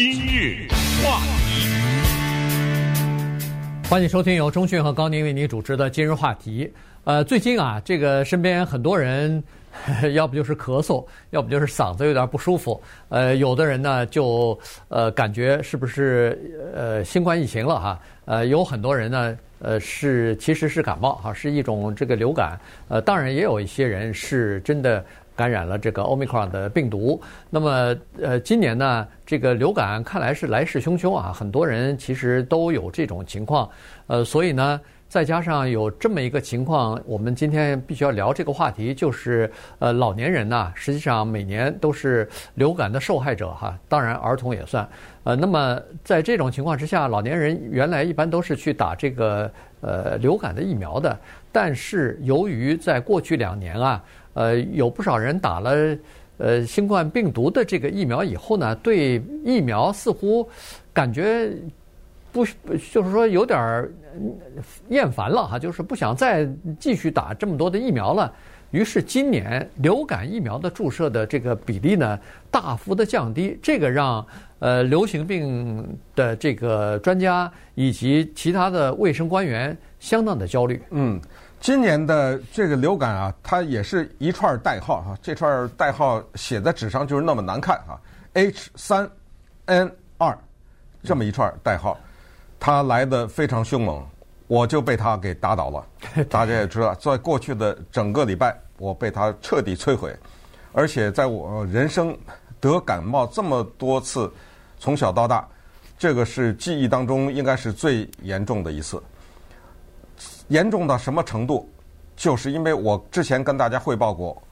今日话题，欢迎收听由钟讯和高宁为您主持的今日话题。最近啊，这个身边很多人，要不就是咳嗽，要不就是嗓子有点不舒服。有的人呢就感觉是不是新冠疫情了哈？有很多人呢。其实是感冒哈，是一种这个流感。当然也有一些人是真的感染了这个 OMICRON 的病毒。那么今年呢，这个流感看来是来势汹汹啊，很多人其实都有这种情况。所以呢，再加上有这么一个情况，我们今天必须要聊这个话题，就是老年人呢，实际上每年都是流感的受害者哈，当然儿童也算。那么在这种情况之下，老年人原来一般都是去打这个流感的疫苗的，但是由于在过去2年啊，有不少人打了新冠病毒的这个疫苗以后呢，对疫苗似乎感觉不就是说有点厌烦了哈，就是不想再继续打这么多的疫苗了。于是今年流感疫苗的注射的这个比例呢大幅的降低，这个让流行病的这个专家以及其他的卫生官员相当的焦虑。今年的这个流感啊，它也是一串代号啊，这串代号写在纸上就是那么难看啊 ，H3N2 这么一串代号，它来的非常凶猛。我就被他给打倒了，大家也知道，在过去的整个礼拜，我被他彻底摧毁，而且在我人生得感冒这么多次，从小到大，这个是记忆当中应该是最严重的一次。严重到什么程度？就是因为我之前跟大家汇报过，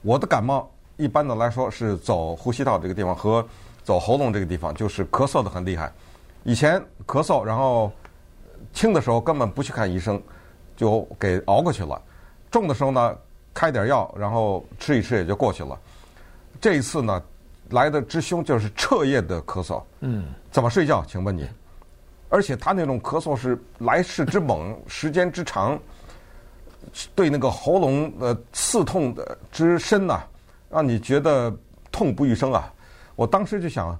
我的感冒一般的来说是走呼吸道这个地方和走喉咙这个地方，就是咳嗽的很厉害。以前咳嗽，然后轻的时候根本不去看医生，就给熬过去了。重的时候呢，开点药，然后吃一吃也就过去了。这一次呢，来的之凶就是彻夜的咳嗽。怎么睡觉？请问你？而且他那种咳嗽是来势之猛，时间之长，对那个喉咙刺痛的之深呐，让你觉得痛不欲生啊！我当时就想，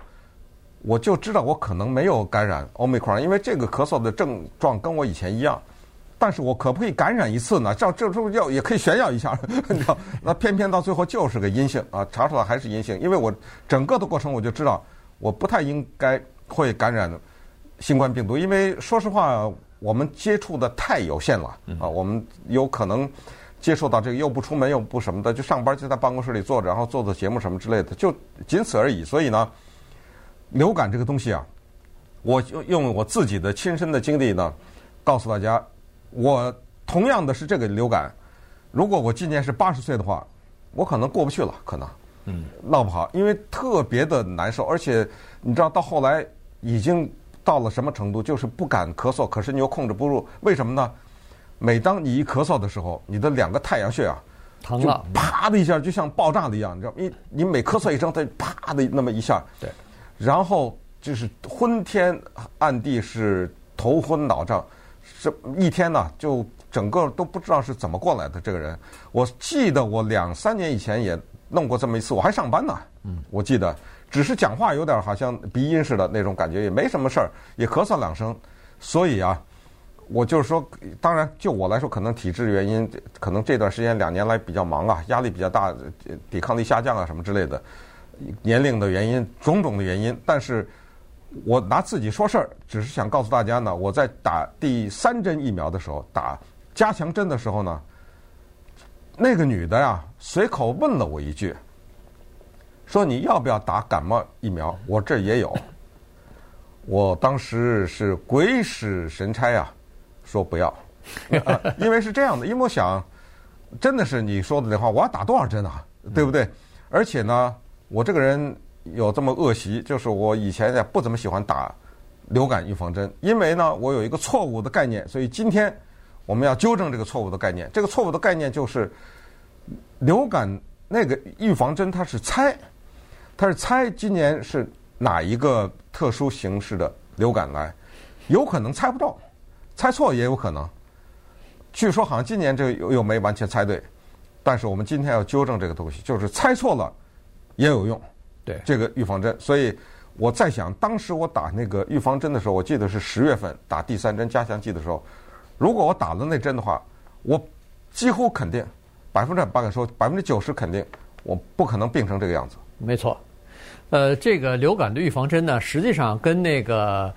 我就知道我可能没有感染 Omicron， 因为这个咳嗽的症状跟我以前一样，但是我可不可以感染一次呢？这时候也可以炫耀一下，你知道？那偏偏到最后就是个阴性啊，查出来还是阴性，因为我整个的过程我就知道我不太应该会感染新冠病毒，因为说实话我们接触的太有限了啊，我们有可能接触到这个又不出门又不什么的，就上班就在办公室里坐着，然后做做节目什么之类的，就仅此而已。所以呢，流感这个东西啊，我用我自己的亲身的经历呢，告诉大家，我同样的是这个流感，如果我今年是80岁的话，我可能过不去了，可能，闹不好，因为特别的难受，而且你知道到后来已经到了什么程度，就是不敢咳嗽，可是你又控制不住，为什么呢？每当你一咳嗽的时候，你的2个太阳穴啊，疼了，啪的一下，就像爆炸的一样，你知道，你每咳嗽一声，它啪的那么一下，对。然后就是昏天暗地，是头昏脑胀，这一天呢就整个都不知道是怎么过来的。这个人，我记得我2-3年以前也弄过这么一次，我还上班呢。我记得只是讲话有点好像鼻音似的那种感觉，也没什么事儿，也咳嗽2声。所以啊，我就是说，当然就我来说，可能体质原因，可能这段时间2年来比较忙啊，压力比较大，抵抗力下降啊什么之类的。年龄的原因，种种的原因，但是我拿自己说事儿，只是想告诉大家呢，我在打第3针疫苗的时候，打加强针的时候呢，那个女的呀，随口问了我一句，说你要不要打感冒疫苗？我这也有。我当时是鬼使神差啊，说不要，因为是这样的，因为我想，真的是你说的那话，我要打多少针啊？对不对？而且呢，我这个人有这么恶习，就是我以前也不怎么喜欢打流感预防针，因为呢，我有一个错误的概念，所以今天我们要纠正这个错误的概念。这个错误的概念就是，流感那个预防针它是猜今年是哪一个特殊形式的流感来，有可能猜不到，猜错也有可能。据说好像今年这又没完全猜对，但是我们今天要纠正这个东西，就是猜错了。也有用，对这个预防针，所以我在想，当时我打那个预防针的时候，我记得是10月份打第3针加强剂的时候，如果我打了那针的话，我几乎肯定100%敢说90%肯定我不可能病成这个样子。没错。这个流感的预防针呢，实际上跟那个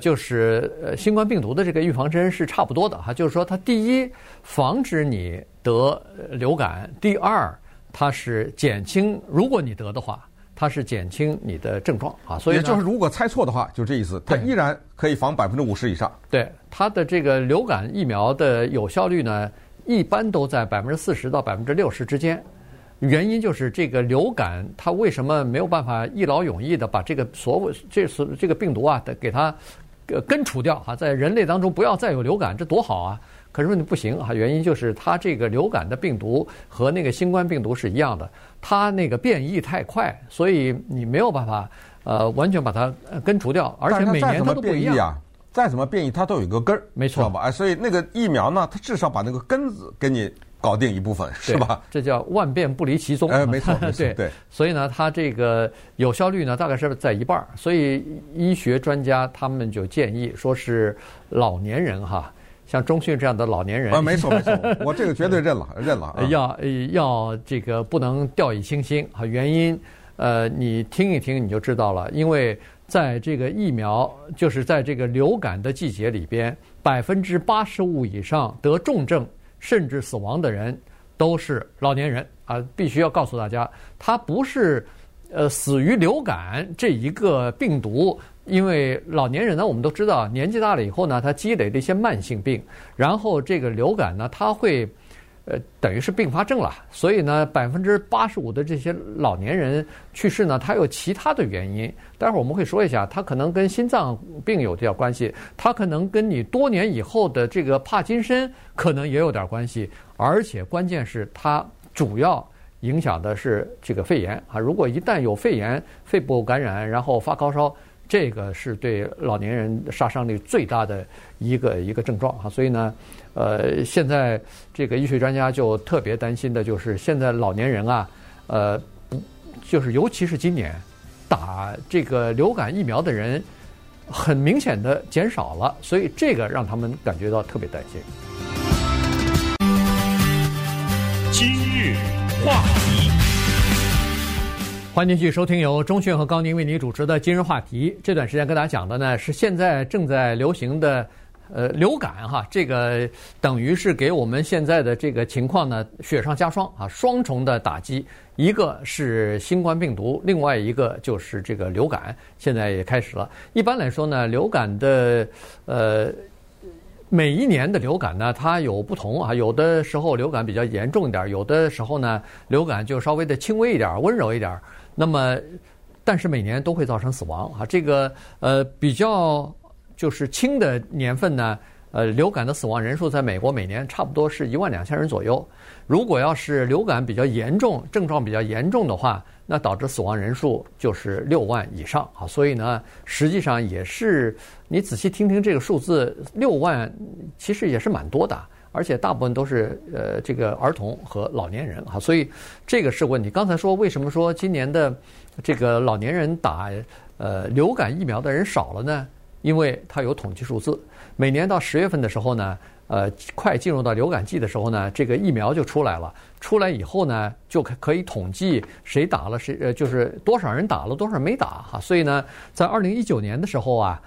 就是新冠病毒的这个预防针是差不多的哈。就是说，它第一防止你得流感，第二它是减轻，如果你得的话，它是减轻你的症状啊。所以也就是如果猜错的话，就这意思，它依然可以防50%以上。对，它的这个流感疫苗的有效率呢，一般都在40%到60%之间。原因就是这个流感，它为什么没有办法一劳永逸的把这个这个病毒啊，给它根除掉啊，在人类当中不要再有流感，这多好啊！可是问题不行啊，原因就是它这个流感的病毒和那个新冠病毒是一样的，它那个变异太快，所以你没有办法完全把它根除掉，而且每年它都不一样。再怎么变异，它都有一个根儿，没错，知道吧？哎，所以那个疫苗呢，它至少把那个根子给你搞定一部分，是吧？这叫万变不离其宗。哎，没错，没错对。所以呢，它这个有效率呢，大概是在1半。所以医学专家他们就建议说是老年人哈，像钟迅这样的老年人啊，没错没错，我这个绝对认了、啊。要这个不能掉以轻心啊，原因你听一听你就知道了，因为在这个疫苗就是在这个流感的季节里边，85%以上得重症。甚至死亡的人都是老年人啊！必须要告诉大家，他不是死于流感这一个病毒，因为老年人呢，我们都知道，年纪大了以后呢，他积累了一些慢性病，然后这个流感呢，它会等于是并发症了。所以呢，85%的这些老年人去世呢，他有其他的原因，待会儿我们会说一下，他可能跟心脏病有点关系，他可能跟你多年以后的这个帕金森可能也有点关系，而且关键是它主要影响的是这个肺炎啊。如果一旦有肺炎、肺部感染，然后发高烧，这个是对老年人杀伤力最大的一个症状啊。所以呢，现在这个医学专家就特别担心的就是现在老年人啊，就是尤其是今年打这个流感疫苗的人很明显的减少了，所以这个让他们感觉到特别担心。今日话题，欢迎继续收听由钟迅和高宁为您主持的今日话题。这段时间跟大家讲的呢是现在正在流行的流感哈，这个等于是给我们现在的这个情况呢雪上加霜啊，双重的打击，一个是新冠病毒，另外一个就是这个流感，现在也开始了。一般来说呢，流感的每一年的流感呢，它有不同啊，有的时候流感比较严重一点，有的时候呢流感就稍微的轻微一点、温柔一点。那么，但是每年都会造成死亡啊，这个比较。就是轻的年份呢，流感的死亡人数在美国每年差不多是12000人左右。如果要是流感比较严重、症状比较严重的话，那导致死亡人数就是6万以上啊。所以呢，实际上也是你仔细听听这个数字，6万其实也是蛮多的，而且大部分都是这个儿童和老年人啊。所以这个是问题。刚才说为什么说今年的这个老年人打流感疫苗的人少了呢？因为它有统计数字，每年到10月份的时候呢，快进入到流感季的时候呢，这个疫苗就出来了。出来以后呢，就可以统计谁打了，谁就是多少人打了，多少人没打哈。所以呢，在2019年的时候啊，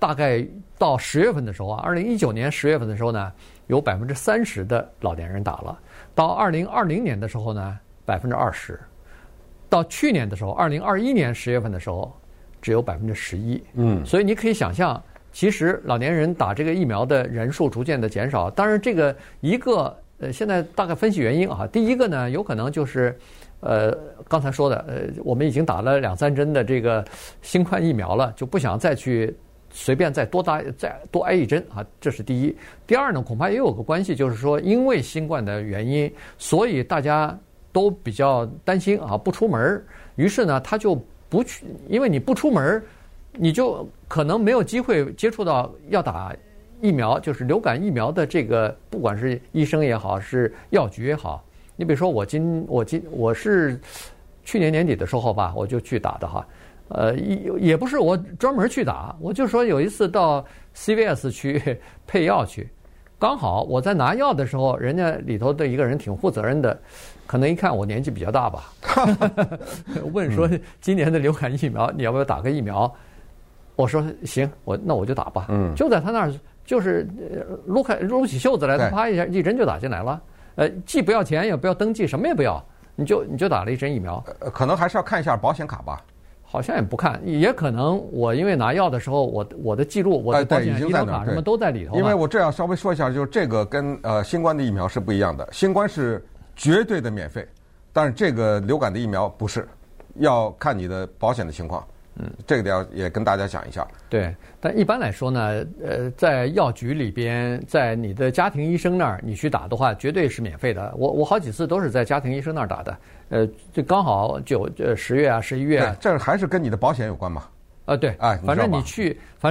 大概到10月份的时候啊，2019年10月份的时候呢，有30%的老年人打了。到2020年的时候呢，20%；到去年的时候，2021年10月份的时候。只有11%，所以你可以想象，其实老年人打这个疫苗的人数逐渐的减少。当然，这个一个现在大概分析原因啊，第一个呢，有可能就是刚才说的，我们已经打了2-3针的这个新冠疫苗了，就不想再去随便再多挨1针啊，这是第一。第二呢，恐怕也有个关系，就是说因为新冠的原因，所以大家都比较担心啊，不出门，于是呢，他就。不去，因为你不出门，你就可能没有机会接触到要打疫苗，就是流感疫苗的这个，不管是医生也好，是药局也好。你比如说我是去年年底的时候吧，我就去打的哈。也不是我专门去打，我就说有一次到 CVS 去配药去，刚好我在拿药的时候，人家里头的一个人挺负责任的，可能一看我年纪比较大吧，问说今年的流感疫苗你要不要打个疫苗？我说行，那我就打吧。就在他那儿，就是撸起袖子来，他啪一下一针就打进来了。既不要钱，也不要登记，什么也不要，你就打了一针疫苗。可能还是要看一下保险卡吧。好像也不看，也可能我因为拿药的时候，我的记录，我的保险、医疗卡什么都在里头。因为我这样稍微说一下，就是这个跟新冠的疫苗是不一样的，新冠是绝对的免费，但是这个流感的疫苗不是，要看你的保险的情况。这个点也跟大家讲一下。对，但一般来说呢，在药局里边，在你的家庭医生那儿，你去打的话，绝对是免费的。我好几次都是在家庭医生那儿打的。就刚好10月啊，11月啊。这还是跟你的保险有关嘛？对，哎，反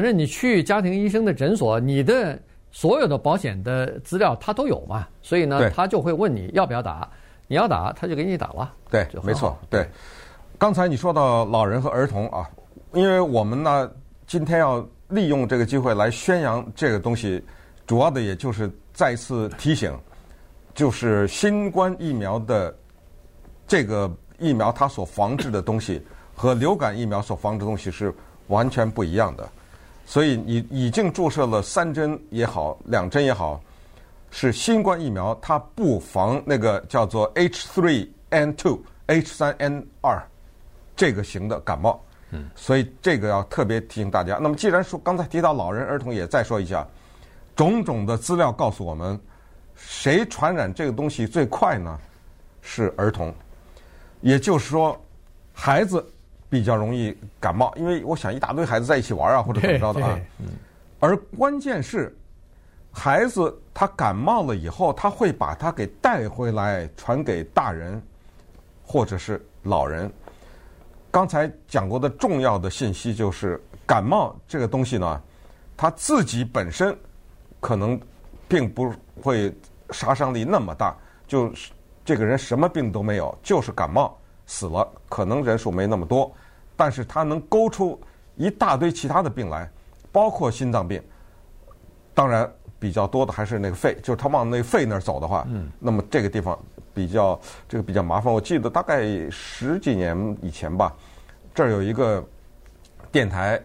正你去家庭医生的诊所，你的所有的保险的资料他都有嘛，所以呢，他就会问你要不要打，你要打他就给你打了。对，没错，对。刚才你说到老人和儿童啊，因为我们呢今天要利用这个机会来宣扬这个东西，主要的也就是再次提醒，就是新冠疫苗的这个疫苗它所防治的东西和流感疫苗所防治的东西是完全不一样的，所以你已经注射了3针也好，2针也好，是新冠疫苗它不防那个叫做 H3N2 H3N2这个型的感冒，所以这个要特别提醒大家。那么既然说刚才提到老人儿童，也再说一下，种种的资料告诉我们，谁传染这个东西最快呢？是儿童，也就是说孩子比较容易感冒，因为我想一大堆孩子在一起玩啊或者怎么着的啊。而关键是孩子他感冒了以后，他会把他给带回来传给大人或者是老人。刚才讲过的重要的信息就是，感冒这个东西呢，它自己本身可能并不会杀伤力那么大，就这个人什么病都没有，就是感冒死了，可能人数没那么多，但是它能勾出一大堆其他的病来，包括心脏病。当然，比较多的还是那个肺，就是它往那个肺那儿走的话，那么这个地方。比较麻烦。我记得大概10几年以前吧，这儿有一个电台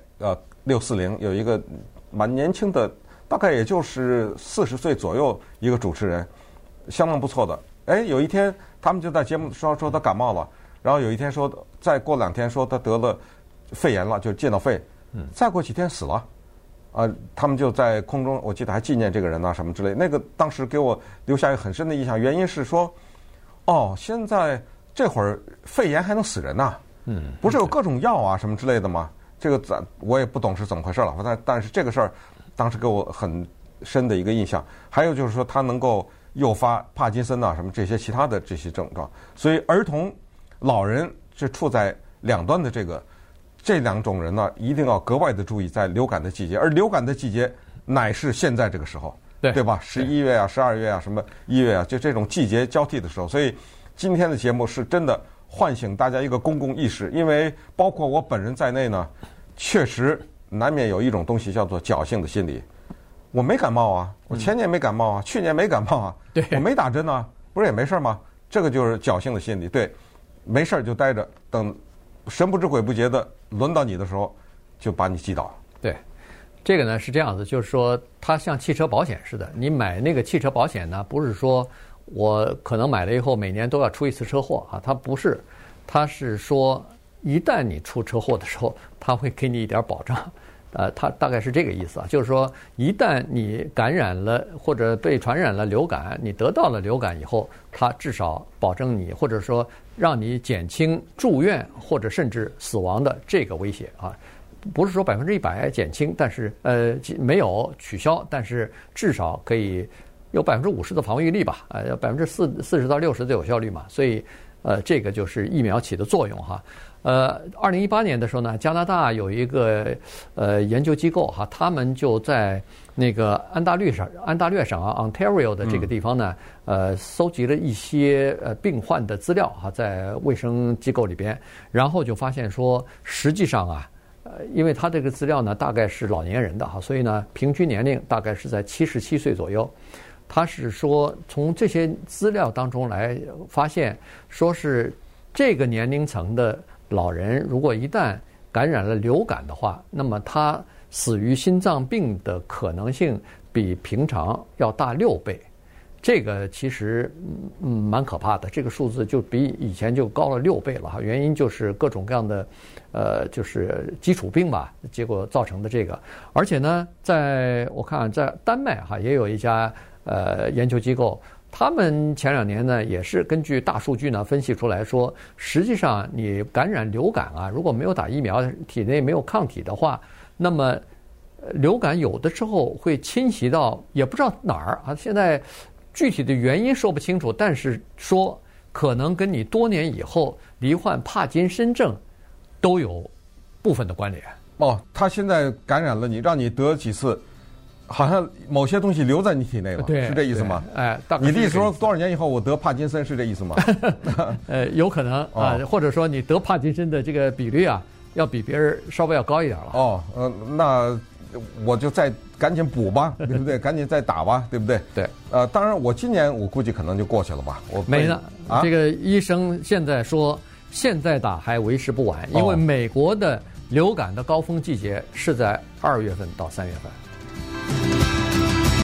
640有一个蛮年轻的，大概也就是40岁左右一个主持人，相当不错的。哎，有一天他们就在节目说他感冒了，然后有一天说再过2天说他得了肺炎了，就进到肺，再过几天死了。他们就在空中，我记得还纪念这个人啊什么之类。那个当时给我留下一个很深的印象，原因是说。现在这会儿肺炎还能死人呐？不是有各种药啊什么之类的吗？这个我也不懂是怎么回事了。但是这个事儿当时给我很深的一个印象。还有就是说，它能够诱发帕金森啊什么这些其他的这些症状。所以儿童、老人是处在两端的这两种人呢，一定要格外的注意在流感的季节。而流感的季节乃是现在这个时候。对吧？11月啊，12月啊，什么1月啊，就这种季节交替的时候，所以今天的节目是真的唤醒大家一个公共意识，因为包括我本人在内呢，确实难免有一种东西叫做侥幸的心理。我没感冒啊，我前年没感冒啊，去年没感冒啊，我没打针啊，不是也没事吗？这个就是侥幸的心理。对，没事就待着，等神不知鬼不觉的轮到你的时候，就把你击倒。对。这个呢是这样子，就是说它像汽车保险似的，你买那个汽车保险呢，不是说我可能买了以后每年都要出一次车祸啊，它不是，它是说一旦你出车祸的时候，它会给你一点保障，它大概是这个意思啊，就是说一旦你感染了或者被传染了流感，你得到了流感以后，它至少保证你，或者说让你减轻住院或者甚至死亡的这个威胁啊。不是说100%减轻，但是没有取消，但是至少可以有50%的防御力吧，40%到60%的有效率嘛，所以这个就是疫苗起的作用哈。2018年的时候呢，加拿大有一个研究机构哈，他们就在那个安大略省啊 ，Ontario 的这个地方呢，搜集了一些病患的资料哈，在卫生机构里边，然后就发现说，实际上啊。因为他这个资料呢，大概是老年人的哈，所以呢，平均年龄大概是在77岁左右。他是说，从这些资料当中来发现，说是这个年龄层的老人，如果一旦感染了流感的话，那么他死于心脏病的可能性比平常要大6倍。这个其实蛮可怕的，这个数字就比以前就高了6倍了哈。原因就是各种各样的，就是基础病吧，结果造成的这个。而且呢，在丹麦哈也有一家研究机构，他们前2年呢也是根据大数据呢分析出来说，实际上你感染流感啊，如果没有打疫苗，体内没有抗体的话，那么。流感有的时候会侵袭到也不知道哪儿啊，现在具体的原因说不清楚，但是说可能跟你多年以后罹患帕金森症都有部分的关联。哦，他现在感染了你，让你得几次，好像某些东西留在你体内了，是这意思吗？哎，你的意思说多少年以后我得帕金森是这意思吗？有可能啊，或者说你得帕金森的这个比率啊，要比别人稍微要高一点了。哦，那。我就再赶紧补吧，对不对？赶紧再打吧，对不对？对。当然，我今年我估计可能就过去了吧。我没呢。啊，这个医生现在说，现在打还为时不晚，因为美国的流感的高峰季节是在2月份到3月份。